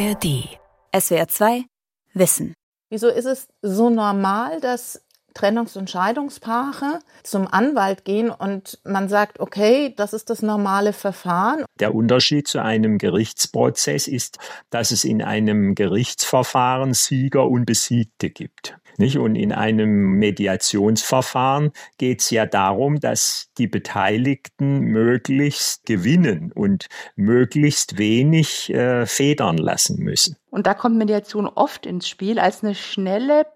ARD. SWR 2 Wissen. Wieso ist es so normal, dass Trennungs- und Scheidungspaare zum Anwalt gehen und man sagt, okay, das ist das normale Verfahren? Der Unterschied zu einem Gerichtsprozess ist, dass es in einem Gerichtsverfahren Sieger und Besiegte gibt. Nicht? Und in einem Mediationsverfahren geht es ja darum, dass die Beteiligten möglichst gewinnen und möglichst wenig federn lassen müssen. Und da kommt Mediation oft ins Spiel als eine schnelle,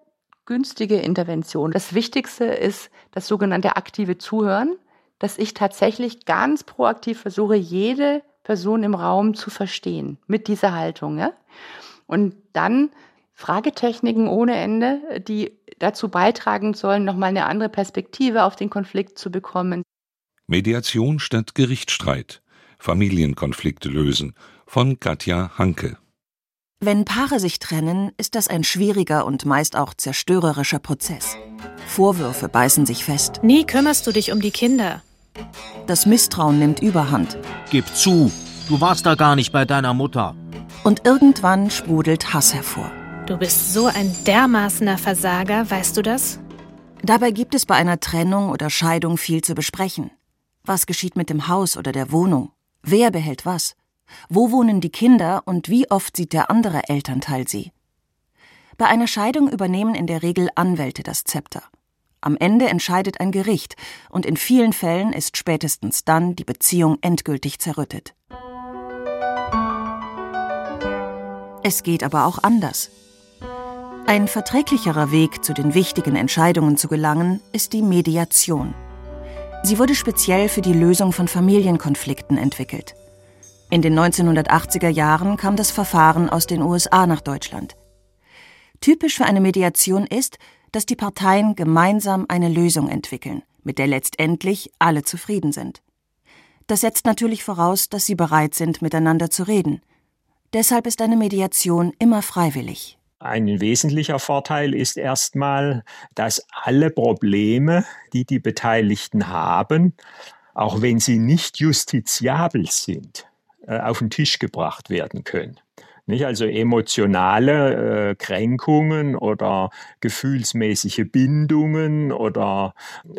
günstige Intervention. Das Wichtigste ist das sogenannte aktive Zuhören, dass ich tatsächlich ganz proaktiv versuche, jede Person im Raum zu verstehen mit dieser Haltung. Ja? Und dann Fragetechniken ohne Ende, die dazu beitragen sollen, nochmal eine andere Perspektive auf den Konflikt zu bekommen. Mediation statt Gerichtsstreit. Familienkonflikte lösen von Katja Hanke. Wenn Paare sich trennen, ist das ein schwieriger und meist auch zerstörerischer Prozess. Vorwürfe beißen sich fest. Nie kümmerst du dich um die Kinder. Das Misstrauen nimmt Überhand. Gib zu, du warst da gar nicht bei deiner Mutter. Und irgendwann sprudelt Hass hervor. Du bist so ein dermaßener Versager, weißt du das? Dabei gibt es bei einer Trennung oder Scheidung viel zu besprechen. Was geschieht mit dem Haus oder der Wohnung? Wer behält was? Wo wohnen die Kinder und wie oft sieht der andere Elternteil sie? Bei einer Scheidung übernehmen in der Regel Anwälte das Zepter. Am Ende entscheidet ein Gericht und in vielen Fällen ist spätestens dann die Beziehung endgültig zerrüttet. Es geht aber auch anders. Ein verträglicherer Weg, zu den wichtigen Entscheidungen zu gelangen, ist die Mediation. Sie wurde speziell für die Lösung von Familienkonflikten entwickelt. In den 1980er Jahren kam das Verfahren aus den USA nach Deutschland. Typisch für eine Mediation ist, dass die Parteien gemeinsam eine Lösung entwickeln, mit der letztendlich alle zufrieden sind. Das setzt natürlich voraus, dass sie bereit sind, miteinander zu reden. Deshalb ist eine Mediation immer freiwillig. Ein wesentlicher Vorteil ist erstmal, dass alle Probleme, die die Beteiligten haben, auch wenn sie nicht justiziabel sind, auf den Tisch gebracht werden können. Nicht? Also emotionale Kränkungen oder gefühlsmäßige Bindungen oder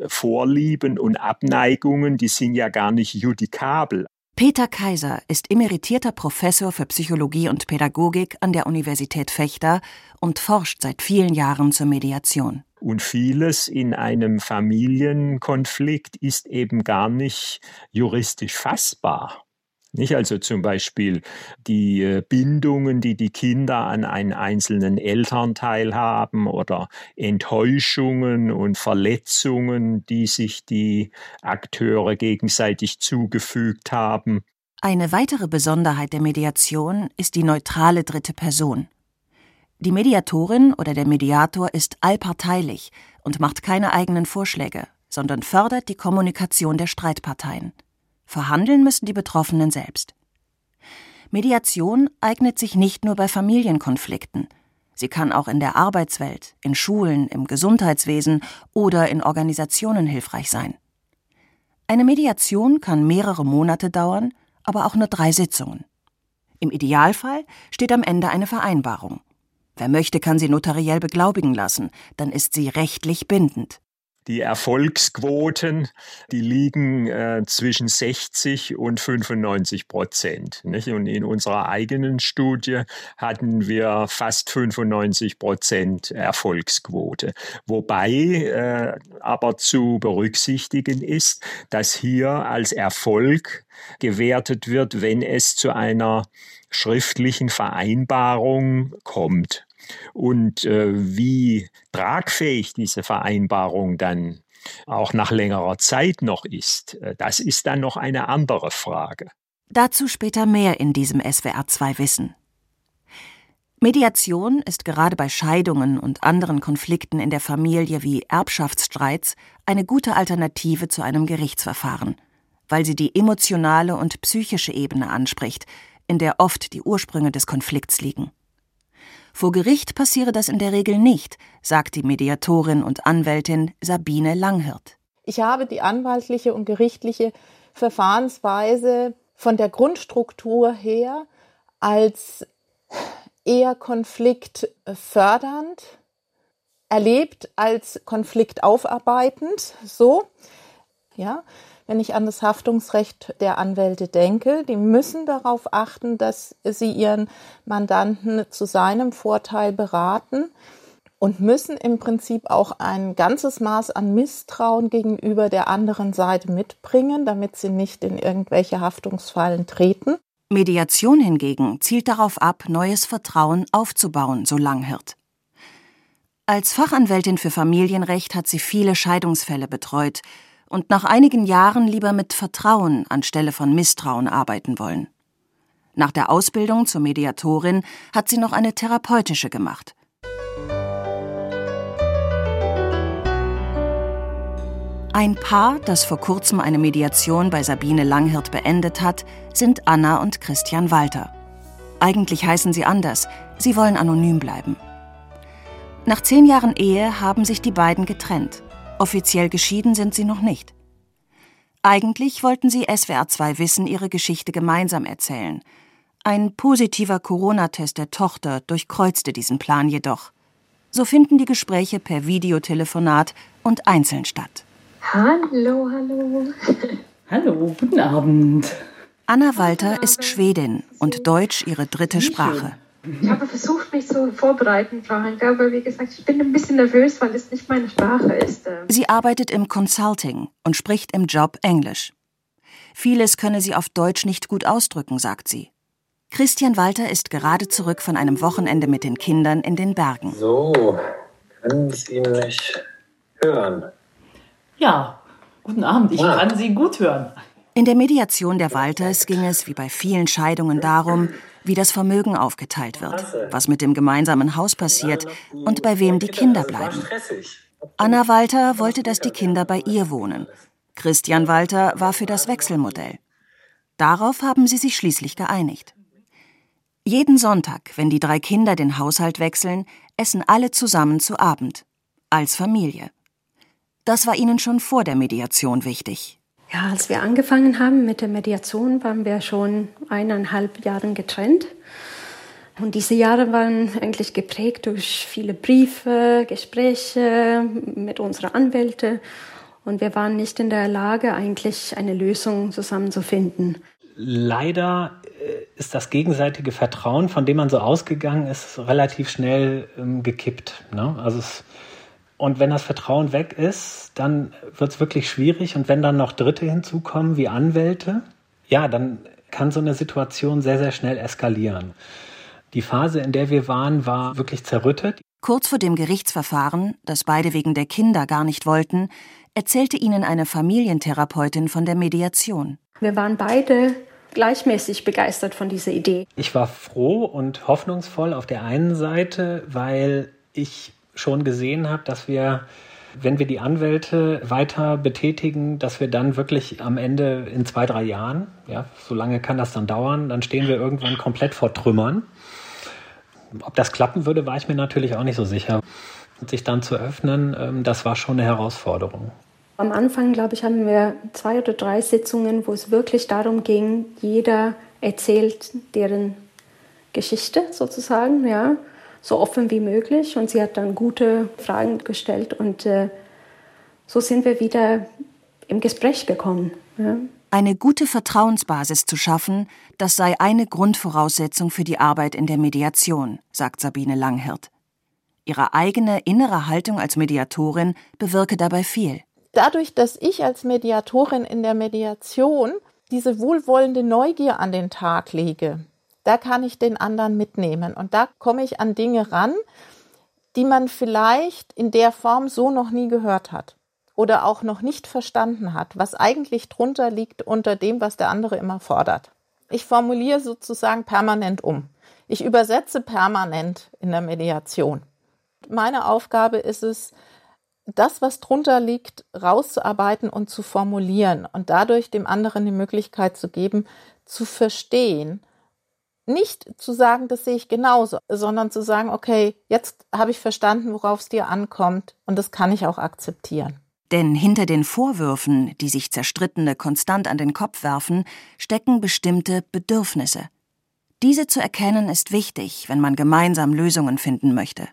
Vorlieben und Abneigungen, die sind ja gar nicht judikabel. Peter Kaiser ist emeritierter Professor für Psychologie und Pädagogik an der Universität Vechta und forscht seit vielen Jahren zur Mediation. Und vieles in einem Familienkonflikt ist eben gar nicht juristisch fassbar. Nicht? Also zum Beispiel die Bindungen, die die Kinder an einen einzelnen Elternteil haben oder Enttäuschungen und Verletzungen, die sich die Akteure gegenseitig zugefügt haben. Eine weitere Besonderheit der Mediation ist die neutrale dritte Person. Die Mediatorin oder der Mediator ist allparteilich und macht keine eigenen Vorschläge, sondern fördert die Kommunikation der Streitparteien. Verhandeln müssen die Betroffenen selbst. Mediation eignet sich nicht nur bei Familienkonflikten. Sie kann auch in der Arbeitswelt, in Schulen, im Gesundheitswesen oder in Organisationen hilfreich sein. Eine Mediation kann mehrere Monate dauern, aber auch nur 3 Sitzungen. Im Idealfall steht am Ende eine Vereinbarung. Wer möchte, kann sie notariell beglaubigen lassen, dann ist sie rechtlich bindend. Die Erfolgsquoten, die liegen zwischen 60% und 95%. Nicht? Und in unserer eigenen Studie hatten wir fast 95% Erfolgsquote. Wobei aber zu berücksichtigen ist, dass hier als Erfolg gewertet wird, wenn es zu einer schriftlichen Vereinbarung kommt. Und wie tragfähig diese Vereinbarung dann auch nach längerer Zeit noch ist, das ist dann noch eine andere Frage. Dazu später mehr in diesem SWR 2 Wissen. Mediation ist gerade bei Scheidungen und anderen Konflikten in der Familie wie Erbschaftsstreits eine gute Alternative zu einem Gerichtsverfahren, weil sie die emotionale und psychische Ebene anspricht, in der oft die Ursprünge des Konflikts liegen. Vor Gericht passiere das in der Regel nicht, sagt die Mediatorin und Anwältin Sabine Langhirt. Ich habe die anwaltliche und gerichtliche Verfahrensweise von der Grundstruktur her als eher konfliktfördernd erlebt als konfliktaufarbeitend. So, ja, wenn ich an das Haftungsrecht der Anwälte denke, die müssen darauf achten, dass sie ihren Mandanten zu seinem Vorteil beraten und müssen im Prinzip auch ein ganzes Maß an Misstrauen gegenüber der anderen Seite mitbringen, damit sie nicht in irgendwelche Haftungsfallen treten. Mediation hingegen zielt darauf ab, neues Vertrauen aufzubauen, so Langhirt. Als Fachanwältin für Familienrecht hat sie viele Scheidungsfälle betreut und nach einigen Jahren lieber mit Vertrauen anstelle von Misstrauen arbeiten wollen. Nach der Ausbildung zur Mediatorin hat sie noch eine therapeutische gemacht. Ein Paar, das vor kurzem eine Mediation bei Sabine Langhirt beendet hat, sind Anna und Christian Walter. Eigentlich heißen sie anders, sie wollen anonym bleiben. Nach 10 Jahren Ehe haben sich die beiden getrennt. Offiziell geschieden sind sie noch nicht. Eigentlich wollten sie SWR 2 Wissen ihre Geschichte gemeinsam erzählen. Ein positiver Corona-Test der Tochter durchkreuzte diesen Plan jedoch. So finden die Gespräche per Videotelefonat und einzeln statt. Hallo, hallo. Hallo, guten Abend. Anna Walter ist Schwedin und Deutsch ihre dritte Sprache. Ich habe versucht, mich so vorbereiten, Frau Hanke, aber wie gesagt, ich bin ein bisschen nervös, weil es nicht meine Sprache ist. Sie arbeitet im Consulting und spricht im Job Englisch. Vieles könne sie auf Deutsch nicht gut ausdrücken, sagt sie. Christian Walter ist gerade zurück von einem Wochenende mit den Kindern in den Bergen. So, können Sie mich hören? Ja, guten Abend, ich kann Sie gut hören. In der Mediation der Walters ging es, wie bei vielen Scheidungen, darum, wie das Vermögen aufgeteilt wird, was mit dem gemeinsamen Haus passiert und bei wem die Kinder bleiben. Anna Walter wollte, dass die Kinder bei ihr wohnen. Christian Walter war für das Wechselmodell. Darauf haben sie sich schließlich geeinigt. Jeden Sonntag, wenn die 3 Kinder den Haushalt wechseln, essen alle zusammen zu Abend. Als Familie. Das war ihnen schon vor der Mediation wichtig. Ja, als wir angefangen haben mit der Mediation, waren wir schon 1,5 Jahre getrennt. Und diese Jahre waren eigentlich geprägt durch viele Briefe, Gespräche mit unseren Anwälten. Und wir waren nicht in der Lage, eigentlich eine Lösung zusammenzufinden. Leider ist das gegenseitige Vertrauen, von dem man so ausgegangen ist, relativ schnell gekippt, ne? Also und wenn das Vertrauen weg ist, dann wird es wirklich schwierig. Und wenn dann noch Dritte hinzukommen, wie Anwälte, ja, dann kann so eine Situation sehr, sehr schnell eskalieren. Die Phase, in der wir waren, war wirklich zerrüttet. Kurz vor dem Gerichtsverfahren, das beide wegen der Kinder gar nicht wollten, erzählte ihnen eine Familientherapeutin von der Mediation. Wir waren beide gleichmäßig begeistert von dieser Idee. Ich war froh und hoffnungsvoll auf der einen Seite, weil ich schon gesehen habe, dass wir, wenn wir die Anwälte weiter betätigen, dass wir dann wirklich am Ende in 2-3 Jahren, ja, so lange kann das dann dauern, dann stehen wir irgendwann komplett vor Trümmern. Ob das klappen würde, war ich mir natürlich auch nicht so sicher. Und sich dann zu öffnen, das war schon eine Herausforderung. Am Anfang, glaube ich, hatten wir 2 oder 3 Sitzungen, wo es wirklich darum ging, jeder erzählt deren Geschichte sozusagen, ja, so offen wie möglich, und sie hat dann gute Fragen gestellt und so sind wir wieder im Gespräch gekommen. Ja. Eine gute Vertrauensbasis zu schaffen, das sei eine Grundvoraussetzung für die Arbeit in der Mediation, sagt Sabine Langhirt. Ihre eigene innere Haltung als Mediatorin bewirke dabei viel. Dadurch, dass ich als Mediatorin in der Mediation diese wohlwollende Neugier an den Tag lege, da kann ich den anderen mitnehmen und da komme ich an Dinge ran, die man vielleicht in der Form so noch nie gehört hat oder auch noch nicht verstanden hat, was eigentlich drunter liegt unter dem, was der andere immer fordert. Ich formuliere sozusagen permanent um. Ich übersetze permanent in der Mediation. Meine Aufgabe ist es, das, was drunter liegt, rauszuarbeiten und zu formulieren und dadurch dem anderen die Möglichkeit zu geben, zu verstehen. Nicht zu sagen, das sehe ich genauso, sondern zu sagen, okay, jetzt habe ich verstanden, worauf es dir ankommt und das kann ich auch akzeptieren. Denn hinter den Vorwürfen, die sich Zerstrittene konstant an den Kopf werfen, stecken bestimmte Bedürfnisse. Diese zu erkennen ist wichtig, wenn man gemeinsam Lösungen finden möchte.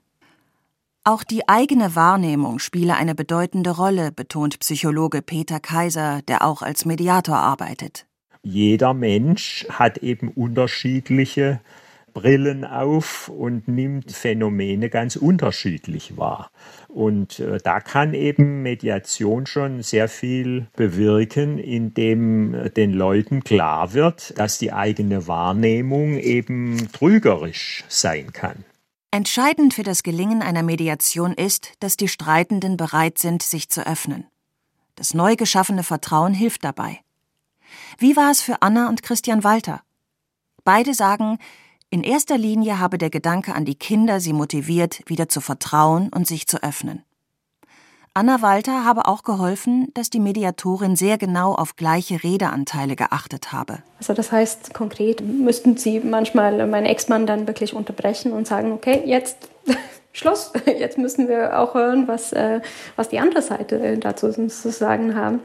Auch die eigene Wahrnehmung spiele eine bedeutende Rolle, betont Psychologe Peter Kaiser, der auch als Mediator arbeitet. Jeder Mensch hat eben unterschiedliche Brillen auf und nimmt Phänomene ganz unterschiedlich wahr. Und da kann eben Mediation schon sehr viel bewirken, indem den Leuten klar wird, dass die eigene Wahrnehmung eben trügerisch sein kann. Entscheidend für das Gelingen einer Mediation ist, dass die Streitenden bereit sind, sich zu öffnen. Das neu geschaffene Vertrauen hilft dabei. Wie war es für Anna und Christian Walter? Beide sagen, in erster Linie habe der Gedanke an die Kinder sie motiviert, wieder zu vertrauen und sich zu öffnen. Anna Walter habe auch geholfen, dass die Mediatorin sehr genau auf gleiche Redeanteile geachtet habe. Also das heißt, konkret müssten sie manchmal meinen Ex-Mann dann wirklich unterbrechen und sagen, okay, jetzt Schluss, jetzt müssen wir auch hören, was die andere Seite dazu zu sagen haben.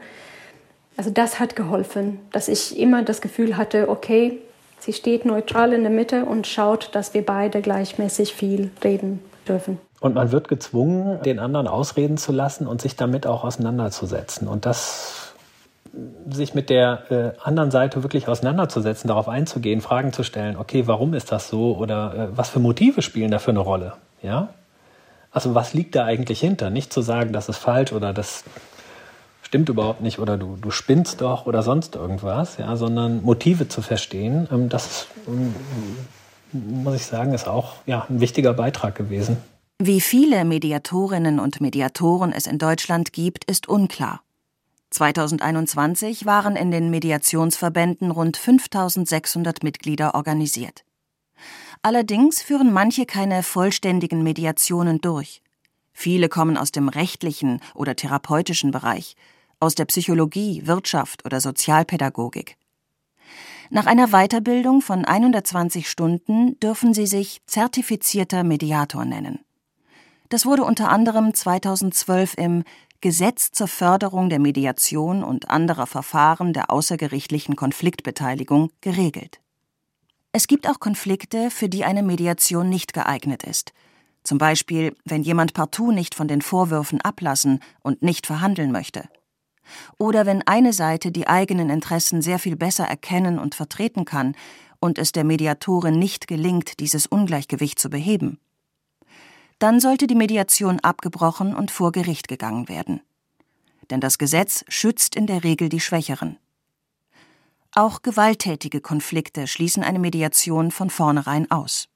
Also das hat geholfen, dass ich immer das Gefühl hatte, okay, sie steht neutral in der Mitte und schaut, dass wir beide gleichmäßig viel reden dürfen. Und man wird gezwungen, den anderen ausreden zu lassen und sich damit auch auseinanderzusetzen. Und das, sich mit der anderen Seite wirklich auseinanderzusetzen, darauf einzugehen, Fragen zu stellen, okay, warum ist das so? Oder was für Motive spielen dafür eine Rolle? Ja? Also was liegt da eigentlich hinter? Nicht zu sagen, das ist falsch oder das stimmt überhaupt nicht oder du spinnst doch oder sonst irgendwas, ja, sondern Motive zu verstehen, das, muss ich sagen, ist auch ja, ein wichtiger Beitrag gewesen. Wie viele Mediatorinnen und Mediatoren es in Deutschland gibt, ist unklar. 2021 waren in den Mediationsverbänden rund 5.600 Mitglieder organisiert. Allerdings führen manche keine vollständigen Mediationen durch. Viele kommen aus dem rechtlichen oder therapeutischen Bereich, aus der Psychologie, Wirtschaft oder Sozialpädagogik. Nach einer Weiterbildung von 120 Stunden dürfen sie sich zertifizierter Mediator nennen. Das wurde unter anderem 2012 im Gesetz zur Förderung der Mediation und anderer Verfahren der außergerichtlichen Konfliktbeteiligung geregelt. Es gibt auch Konflikte, für die eine Mediation nicht geeignet ist. Zum Beispiel, wenn jemand partout nicht von den Vorwürfen ablassen und nicht verhandeln möchte. Oder wenn eine Seite die eigenen Interessen sehr viel besser erkennen und vertreten kann und es der Mediatorin nicht gelingt, dieses Ungleichgewicht zu beheben. Dann sollte die Mediation abgebrochen und vor Gericht gegangen werden. Denn das Gesetz schützt in der Regel die Schwächeren. Auch gewalttätige Konflikte schließen eine Mediation von vornherein aus.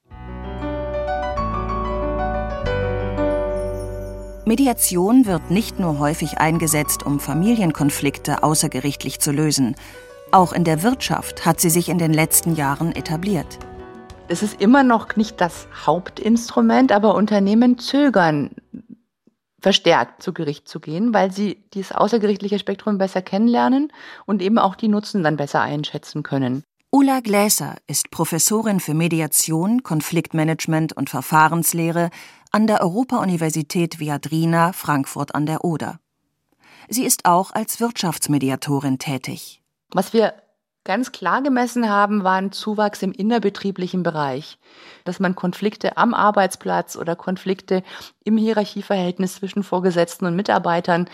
Mediation wird nicht nur häufig eingesetzt, um Familienkonflikte außergerichtlich zu lösen. Auch in der Wirtschaft hat sie sich in den letzten Jahren etabliert. Es ist immer noch nicht das Hauptinstrument, aber Unternehmen zögern, verstärkt zu Gericht zu gehen, weil sie dieses außergerichtliche Spektrum besser kennenlernen und eben auch die Nutzen dann besser einschätzen können. Ulla Gläser ist Professorin für Mediation, Konfliktmanagement und Verfahrenslehre an der Europa-Universität Viadrina Frankfurt an der Oder. Sie ist auch als Wirtschaftsmediatorin tätig. Was wir ganz klar gemessen haben, war ein Zuwachs im innerbetrieblichen Bereich, dass man Konflikte am Arbeitsplatz oder Konflikte im Hierarchieverhältnis zwischen Vorgesetzten und Mitarbeitern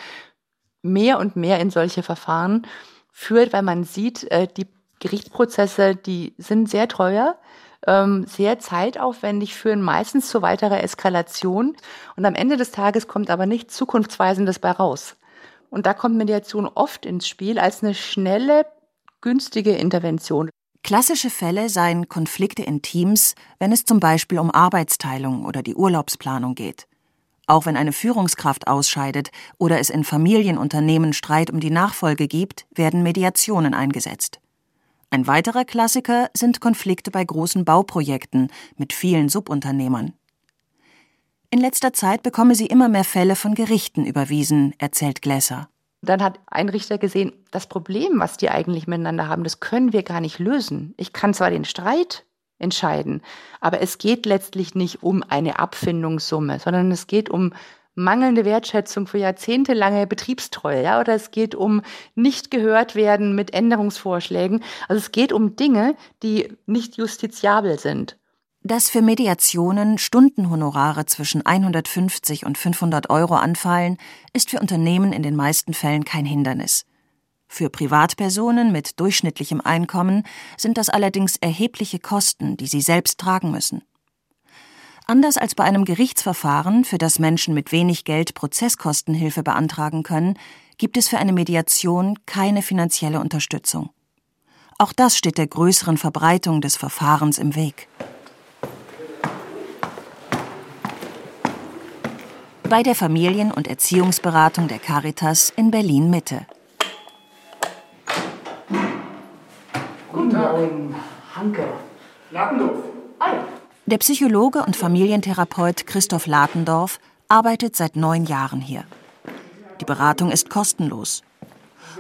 mehr und mehr in solche Verfahren führt, weil man sieht, die Gerichtsprozesse, die sind sehr teuer, sehr zeitaufwendig, führen meistens zu weiterer Eskalation und am Ende des Tages kommt aber nichts Zukunftsweisendes bei raus. Und da kommt Mediation oft ins Spiel als eine schnelle, günstige Intervention. Klassische Fälle seien Konflikte in Teams, wenn es zum Beispiel um Arbeitsteilung oder die Urlaubsplanung geht. Auch wenn eine Führungskraft ausscheidet oder es in Familienunternehmen Streit um die Nachfolge gibt, werden Mediationen eingesetzt. Ein weiterer Klassiker sind Konflikte bei großen Bauprojekten mit vielen Subunternehmern. In letzter Zeit bekomme sie immer mehr Fälle von Gerichten überwiesen, erzählt Gläser. Dann hat ein Richter gesehen, das Problem, was die eigentlich miteinander haben, das können wir gar nicht lösen. Ich kann zwar den Streit entscheiden, aber es geht letztlich nicht um eine Abfindungssumme, sondern es geht um mangelnde Wertschätzung für jahrzehntelange Betriebstreue, ja, oder es geht um nicht gehört werden mit Änderungsvorschlägen. Also es geht um Dinge, die nicht justiziabel sind. Dass für Mediationen Stundenhonorare zwischen 150 und 500 Euro anfallen, ist für Unternehmen in den meisten Fällen kein Hindernis. Für Privatpersonen mit durchschnittlichem Einkommen sind das allerdings erhebliche Kosten, die sie selbst tragen müssen. Anders als bei einem Gerichtsverfahren, für das Menschen mit wenig Geld Prozesskostenhilfe beantragen können, gibt es für eine Mediation keine finanzielle Unterstützung. Auch das steht der größeren Verbreitung des Verfahrens im Weg. Bei der Familien- und Erziehungsberatung der Caritas in Berlin-Mitte. Guten Tag, Hanke. Latendorf. Der Psychologe und Familientherapeut Christoph Latendorf arbeitet seit 9 Jahren hier. Die Beratung ist kostenlos.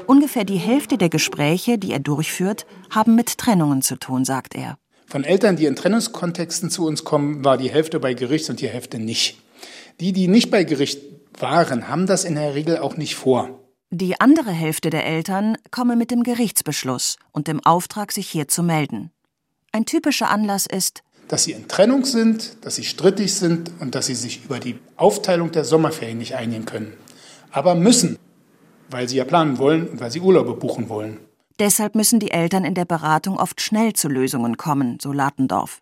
Ungefähr die Hälfte der Gespräche, die er durchführt, haben mit Trennungen zu tun, sagt er. Von Eltern, die in Trennungskontexten zu uns kommen, war die Hälfte bei Gericht und die Hälfte nicht. Die, die nicht bei Gericht waren, haben das in der Regel auch nicht vor. Die andere Hälfte der Eltern komme mit dem Gerichtsbeschluss und dem Auftrag, sich hier zu melden. Ein typischer Anlass ist, dass sie in Trennung sind, dass sie strittig sind und dass sie sich über die Aufteilung der Sommerferien nicht einigen können. Aber müssen, weil sie ja planen wollen und weil sie Urlaube buchen wollen. Deshalb müssen die Eltern in der Beratung oft schnell zu Lösungen kommen, so Latendorf.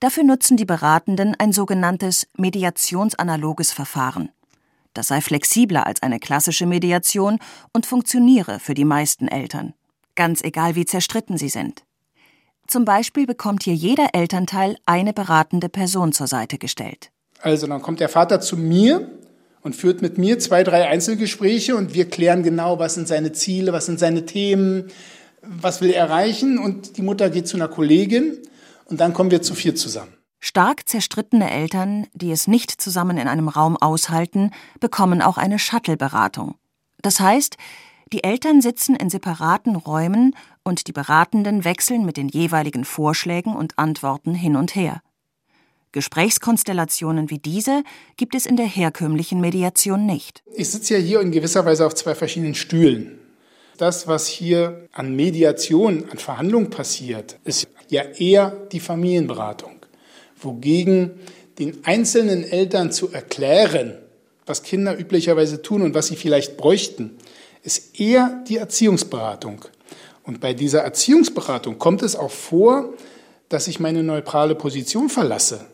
Dafür nutzen die Beratenden ein sogenanntes mediationsanaloges Verfahren. Das sei flexibler als eine klassische Mediation und funktioniere für die meisten Eltern. Ganz egal, wie zerstritten sie sind. Zum Beispiel bekommt hier jeder Elternteil eine beratende Person zur Seite gestellt. Also dann kommt der Vater zu mir und führt mit mir 2, 3 Einzelgespräche und wir klären genau, was sind seine Ziele, was sind seine Themen, was will er erreichen. Und die Mutter geht zu einer Kollegin und dann kommen wir zu 4 zusammen. Stark zerstrittene Eltern, die es nicht zusammen in einem Raum aushalten, bekommen auch eine Shuttle-Beratung. Das heißt, die Eltern sitzen in separaten Räumen und die Beratenden wechseln mit den jeweiligen Vorschlägen und Antworten hin und her. Gesprächskonstellationen wie diese gibt es in der herkömmlichen Mediation nicht. Ich sitze ja hier in gewisser Weise auf 2 verschiedenen Stühlen. Das, was hier an Mediation, an Verhandlung passiert, ist ja eher die Familienberatung. Wogegen den einzelnen Eltern zu erklären, was Kinder üblicherweise tun und was sie vielleicht bräuchten, ist eher die Erziehungsberatung. Und bei dieser Erziehungsberatung kommt es auch vor, dass ich meine neutrale Position verlasse.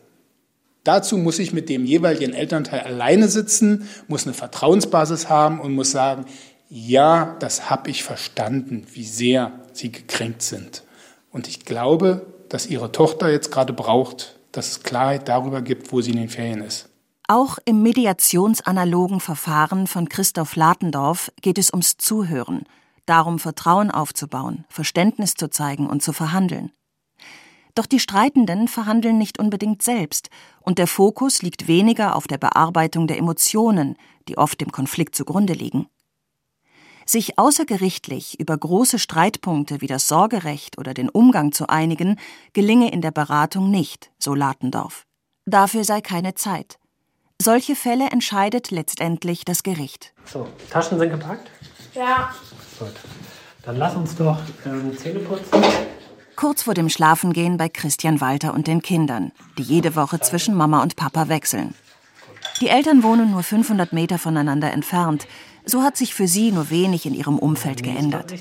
Dazu muss ich mit dem jeweiligen Elternteil alleine sitzen, muss eine Vertrauensbasis haben und muss sagen, ja, das habe ich verstanden, wie sehr Sie gekränkt sind. Und ich glaube, dass Ihre Tochter jetzt gerade braucht, dass es Klarheit darüber gibt, wo sie in den Ferien ist. Auch im mediationsanalogen Verfahren von Christoph Latendorf geht es ums Zuhören, darum Vertrauen aufzubauen, Verständnis zu zeigen und zu verhandeln. Doch die Streitenden verhandeln nicht unbedingt selbst und der Fokus liegt weniger auf der Bearbeitung der Emotionen, die oft dem Konflikt zugrunde liegen. Sich außergerichtlich über große Streitpunkte wie das Sorgerecht oder den Umgang zu einigen, gelinge in der Beratung nicht, so Latendorf. Dafür sei keine Zeit. Solche Fälle entscheidet letztendlich das Gericht. So, Taschen sind gepackt? Ja. Gut. Dann lass uns doch Zähne putzen. Kurz vor dem Schlafengehen bei Christian Walter und den Kindern, die jede Woche zwischen Mama und Papa wechseln. Die Eltern wohnen nur 500 Meter voneinander entfernt. So hat sich für sie nur wenig in ihrem Umfeld geändert.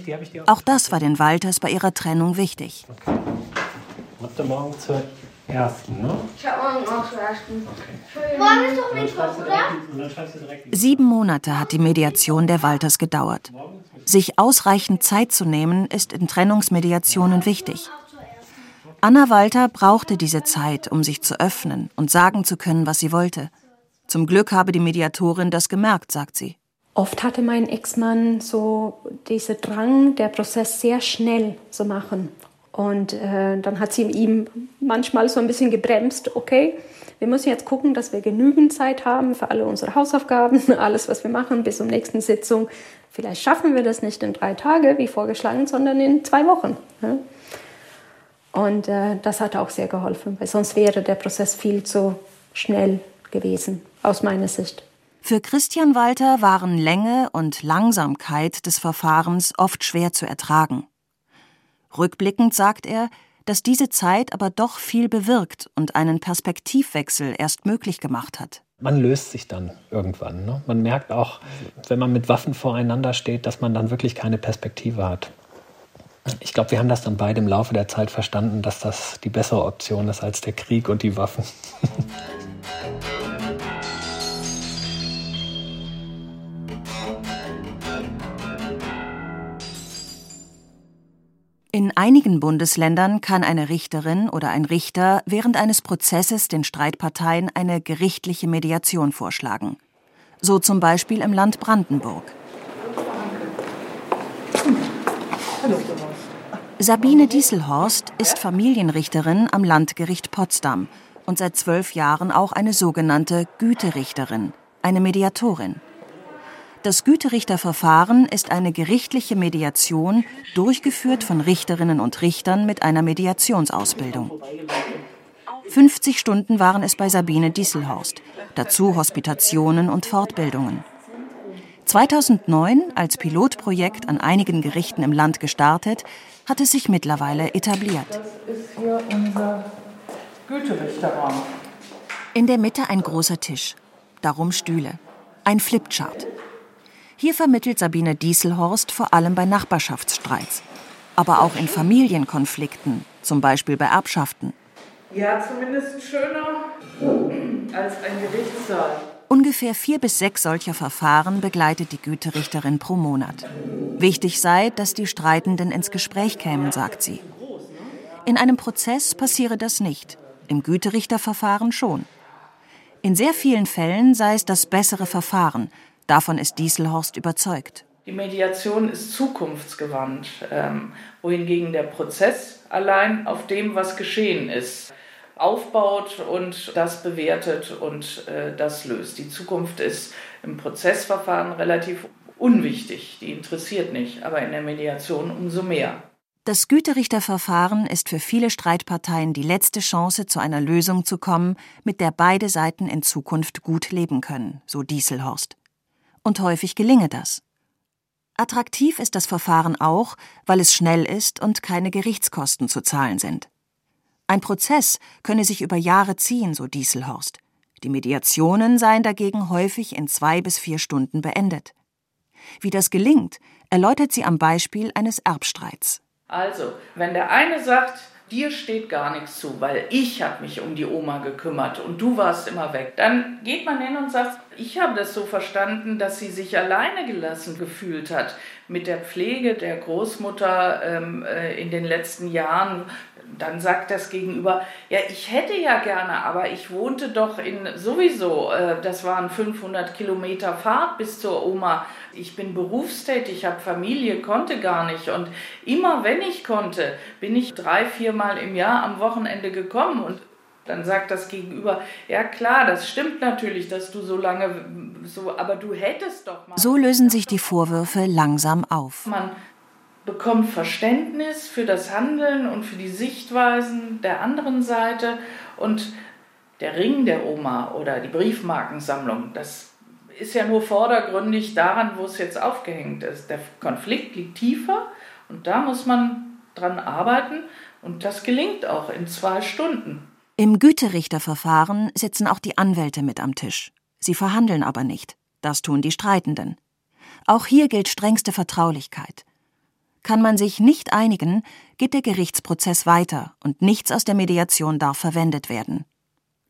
Auch das war den Walters bei ihrer Trennung wichtig. Okay. Warte, morgen zur ersten, ne? Ich habe morgen auch zur ersten. Okay. Morgen ist doch Mittwoch, oder? 7 Monate hat die Mediation der Walters gedauert. Sich ausreichend Zeit zu nehmen, ist in Trennungsmediationen wichtig. Anna Walter brauchte diese Zeit, um sich zu öffnen und sagen zu können, was sie wollte. Zum Glück habe die Mediatorin das gemerkt, sagt sie. Oft hatte mein Ex-Mann so diesen Drang, den Prozess sehr schnell zu machen. Und dann hat sie ihm manchmal so ein bisschen gebremst, okay, wir müssen jetzt gucken, dass wir genügend Zeit haben für alle unsere Hausaufgaben, alles, was wir machen, bis zur nächsten Sitzung. Vielleicht schaffen wir das nicht in 3 Tage, wie vorgeschlagen, sondern in 2 Wochen. Ne? Und das hat auch sehr geholfen, weil sonst wäre der Prozess viel zu schnell gewesen, aus meiner Sicht. Für Christian Walter waren Länge und Langsamkeit des Verfahrens oft schwer zu ertragen. Rückblickend sagt er, dass diese Zeit aber doch viel bewirkt und einen Perspektivwechsel erst möglich gemacht hat. Man löst sich dann irgendwann, ne? Man merkt auch, wenn man mit Waffen voreinander steht, dass man dann wirklich keine Perspektive hat. Ich glaube, wir haben das dann beide im Laufe der Zeit verstanden, dass das die bessere Option ist als der Krieg und die Waffen. In einigen Bundesländern kann eine Richterin oder ein Richter während eines Prozesses den Streitparteien eine gerichtliche Mediation vorschlagen. So zum Beispiel im Land Brandenburg. Sabine Dieselhorst ist Familienrichterin am Landgericht Potsdam und seit 12 Jahren auch eine sogenannte Güterichterin, eine Mediatorin. Das Güterichterverfahren ist eine gerichtliche Mediation, durchgeführt von Richterinnen und Richtern mit einer Mediationsausbildung. 50 Stunden waren es bei Sabine Dieselhorst, dazu Hospitationen und Fortbildungen. 2009, als Pilotprojekt an einigen Gerichten im Land gestartet, hat es sich mittlerweile etabliert. Das ist hier unser Güterichterraum. In der Mitte ein großer Tisch, darum Stühle, ein Flipchart. Hier vermittelt Sabine Dieselhorst vor allem bei Nachbarschaftsstreits, aber auch in Familienkonflikten, zum Beispiel bei Erbschaften. Ja, zumindest schöner als ein Gerichtssaal. Ungefähr 4 bis 6 solcher Verfahren begleitet die Güterichterin pro Monat. Wichtig sei, dass die Streitenden ins Gespräch kämen, sagt sie. In einem Prozess passiere das nicht, im Güterichterverfahren schon. In sehr vielen Fällen sei es das bessere Verfahren. Davon ist Dieselhorst überzeugt. Die Mediation ist zukunftsgewandt, wohingegen der Prozess allein auf dem, was geschehen ist, aufbaut und das bewertet und das löst. Die Zukunft ist im Prozessverfahren relativ unwichtig, die interessiert nicht, aber in der Mediation umso mehr. Das Güterichterverfahren ist für viele Streitparteien die letzte Chance, zu einer Lösung zu kommen, mit der beide Seiten in Zukunft gut leben können, so Dieselhorst. Und häufig gelinge das. Attraktiv ist das Verfahren auch, weil es schnell ist und keine Gerichtskosten zu zahlen sind. Ein Prozess könne sich über Jahre ziehen, so Dieselhorst. Die Mediationen seien dagegen häufig in 2 bis 4 Stunden beendet. Wie das gelingt, erläutert sie am Beispiel eines Erbstreits. Also, wenn der eine sagt, dir steht gar nichts zu, weil ich habe mich um die Oma gekümmert und du warst immer weg. Dann geht man hin und sagt, ich habe das so verstanden, dass sie sich alleine gelassen gefühlt hat mit der Pflege der Großmutter in den letzten Jahren. Dann sagt das Gegenüber, ja, ich hätte ja gerne, aber ich wohnte doch das waren 500 Kilometer Fahrt bis zur Oma. Ich bin berufstätig, habe Familie, konnte gar nicht. Und immer wenn ich konnte, bin ich 3-4 Mal im Jahr am Wochenende gekommen. Und dann sagt das Gegenüber, ja klar, das stimmt natürlich, dass du so lange, so, aber du hättest doch mal... So lösen sich die Vorwürfe langsam auf. Man bekommt Verständnis für das Handeln und für die Sichtweisen der anderen Seite. Und der Ring der Oma oder die Briefmarkensammlung, das ist ja nur vordergründig daran, wo es jetzt aufgehängt ist. Der Konflikt liegt tiefer und da muss man dran arbeiten. Und das gelingt auch in 2 Stunden. Im Güterichterverfahren sitzen auch die Anwälte mit am Tisch. Sie verhandeln aber nicht. Das tun die Streitenden. Auch hier gilt strengste Vertraulichkeit. Kann man sich nicht einigen, geht der Gerichtsprozess weiter und nichts aus der Mediation darf verwendet werden.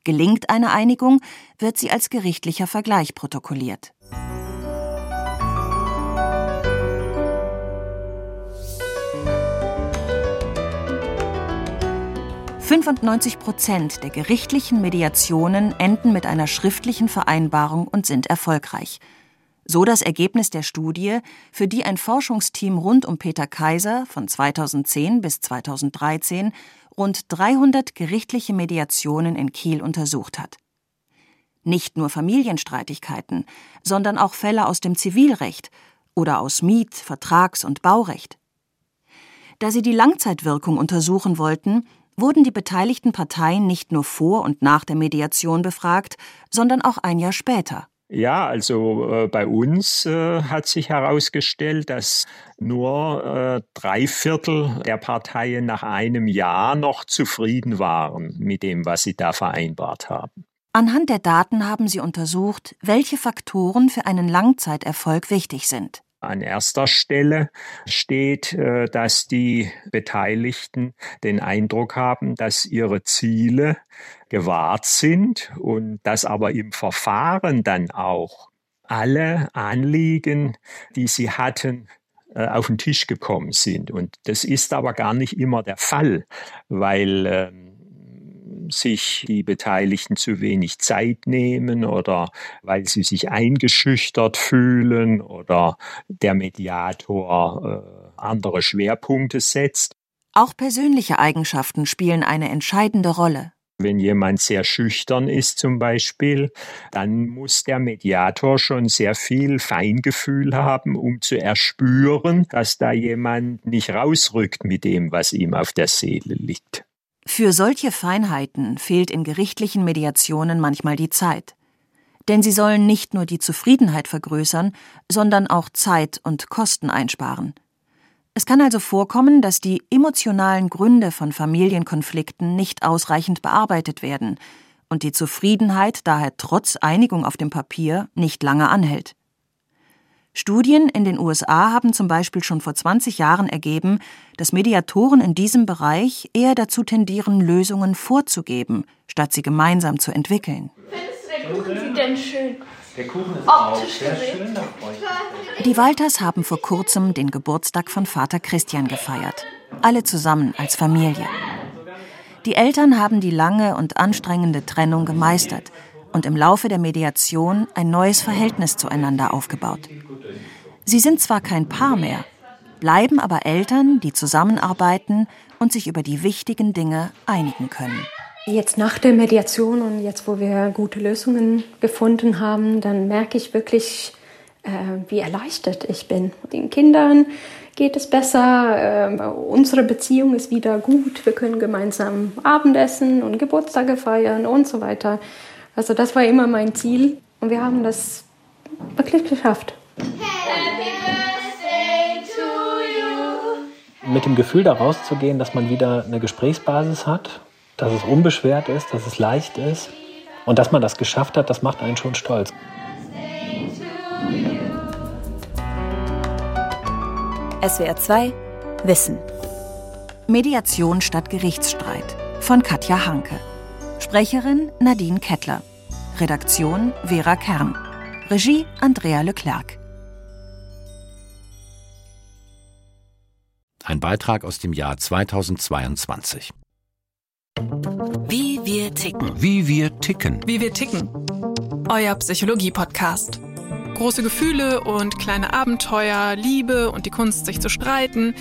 Gelingt eine Einigung, wird sie als gerichtlicher Vergleich protokolliert. Für 95% der gerichtlichen Mediationen enden mit einer schriftlichen Vereinbarung und sind erfolgreich. So das Ergebnis der Studie, für die ein Forschungsteam rund um Peter Kaiser von 2010 bis 2013 rund 300 gerichtliche Mediationen in Kiel untersucht hat. Nicht nur Familienstreitigkeiten, sondern auch Fälle aus dem Zivilrecht oder aus Miet-, Vertrags- und Baurecht. Da sie die Langzeitwirkung untersuchen wollten, wurden die beteiligten Parteien nicht nur vor und nach der Mediation befragt, sondern auch ein Jahr später. Ja, also bei uns hat sich herausgestellt, dass nur 3/4 der Parteien nach einem Jahr noch zufrieden waren mit dem, was sie da vereinbart haben. Anhand der Daten haben sie untersucht, welche Faktoren für einen Langzeiterfolg wichtig sind. An erster Stelle steht, dass die Beteiligten den Eindruck haben, dass ihre Ziele gewahrt sind und dass aber im Verfahren dann auch alle Anliegen, die sie hatten, auf den Tisch gekommen sind. Und das ist aber gar nicht immer der Fall, weil sich die Beteiligten zu wenig Zeit nehmen oder weil sie sich eingeschüchtert fühlen oder der Mediator andere Schwerpunkte setzt. Auch persönliche Eigenschaften spielen eine entscheidende Rolle. Wenn jemand sehr schüchtern ist zum Beispiel, dann muss der Mediator schon sehr viel Feingefühl haben, um zu erspüren, dass da jemand nicht rausrückt mit dem, was ihm auf der Seele liegt. Für solche Feinheiten fehlt in gerichtlichen Mediationen manchmal die Zeit. Denn sie sollen nicht nur die Zufriedenheit vergrößern, sondern auch Zeit und Kosten einsparen. Es kann also vorkommen, dass die emotionalen Gründe von Familienkonflikten nicht ausreichend bearbeitet werden und die Zufriedenheit daher trotz Einigung auf dem Papier nicht lange anhält. Studien in den USA haben zum Beispiel schon vor 20 Jahren ergeben, dass Mediatoren in diesem Bereich eher dazu tendieren, Lösungen vorzugeben, statt sie gemeinsam zu entwickeln. Findest du den Kuchen denn schön? Der Kuchen ist auch sehr schön nach euch. Die Walters haben vor kurzem den Geburtstag von Vater Christian gefeiert. Alle zusammen als Familie. Die Eltern haben die lange und anstrengende Trennung gemeistert und im Laufe der Mediation ein neues Verhältnis zueinander aufgebaut. Sie sind zwar kein Paar mehr, bleiben aber Eltern, die zusammenarbeiten und sich über die wichtigen Dinge einigen können. Jetzt nach der Mediation und jetzt, wo wir gute Lösungen gefunden haben, dann merke ich wirklich, wie erleichtert ich bin. Den Kindern geht es besser, unsere Beziehung ist wieder gut, wir können gemeinsam Abendessen und Geburtstage feiern und so weiter. Also das war immer mein Ziel und wir haben das wirklich geschafft. Happy Birthday to you. Mit dem Gefühl da rauszugehen, dass man wieder eine Gesprächsbasis hat, dass es unbeschwert ist, dass es leicht ist und dass man das geschafft hat, das macht einen schon stolz. SWR 2 Wissen. Mediation statt Gerichtsstreit von Katja Hanke. Sprecherin Nadine Kettler. Redaktion Vera Kern. Regie Andrea Leclerc. Ein Beitrag aus dem Jahr 2022. Wie wir ticken. Wie wir ticken. Wie wir ticken. Euer Psychologie-Podcast. Große Gefühle und kleine Abenteuer, Liebe und die Kunst, sich zu streiten.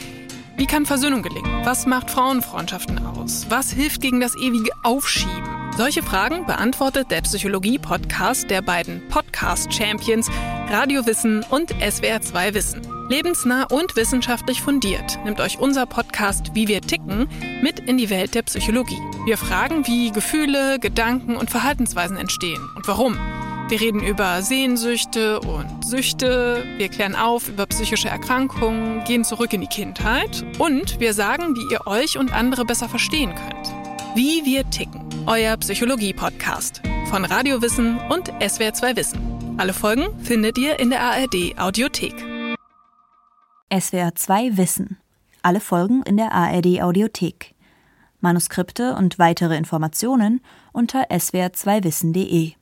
Wie kann Versöhnung gelingen? Was macht Frauenfreundschaften aus? Was hilft gegen das ewige Aufschieben? Solche Fragen beantwortet der Psychologie-Podcast der beiden Podcast-Champions Radio Wissen und SWR 2 Wissen. Lebensnah und wissenschaftlich fundiert nimmt euch unser Podcast Wie wir ticken mit in die Welt der Psychologie. Wir fragen, wie Gefühle, Gedanken und Verhaltensweisen entstehen und warum. Wir reden über Sehnsüchte und Süchte, wir klären auf über psychische Erkrankungen, gehen zurück in die Kindheit und wir sagen, wie ihr euch und andere besser verstehen könnt. Wie wir ticken, euer Psychologie-Podcast von Radio Wissen und SWR 2 Wissen. Alle Folgen findet ihr in der ARD-Audiothek. SWR 2 Wissen. Alle Folgen in der ARD-Audiothek. Manuskripte und weitere Informationen unter swr2wissen.de.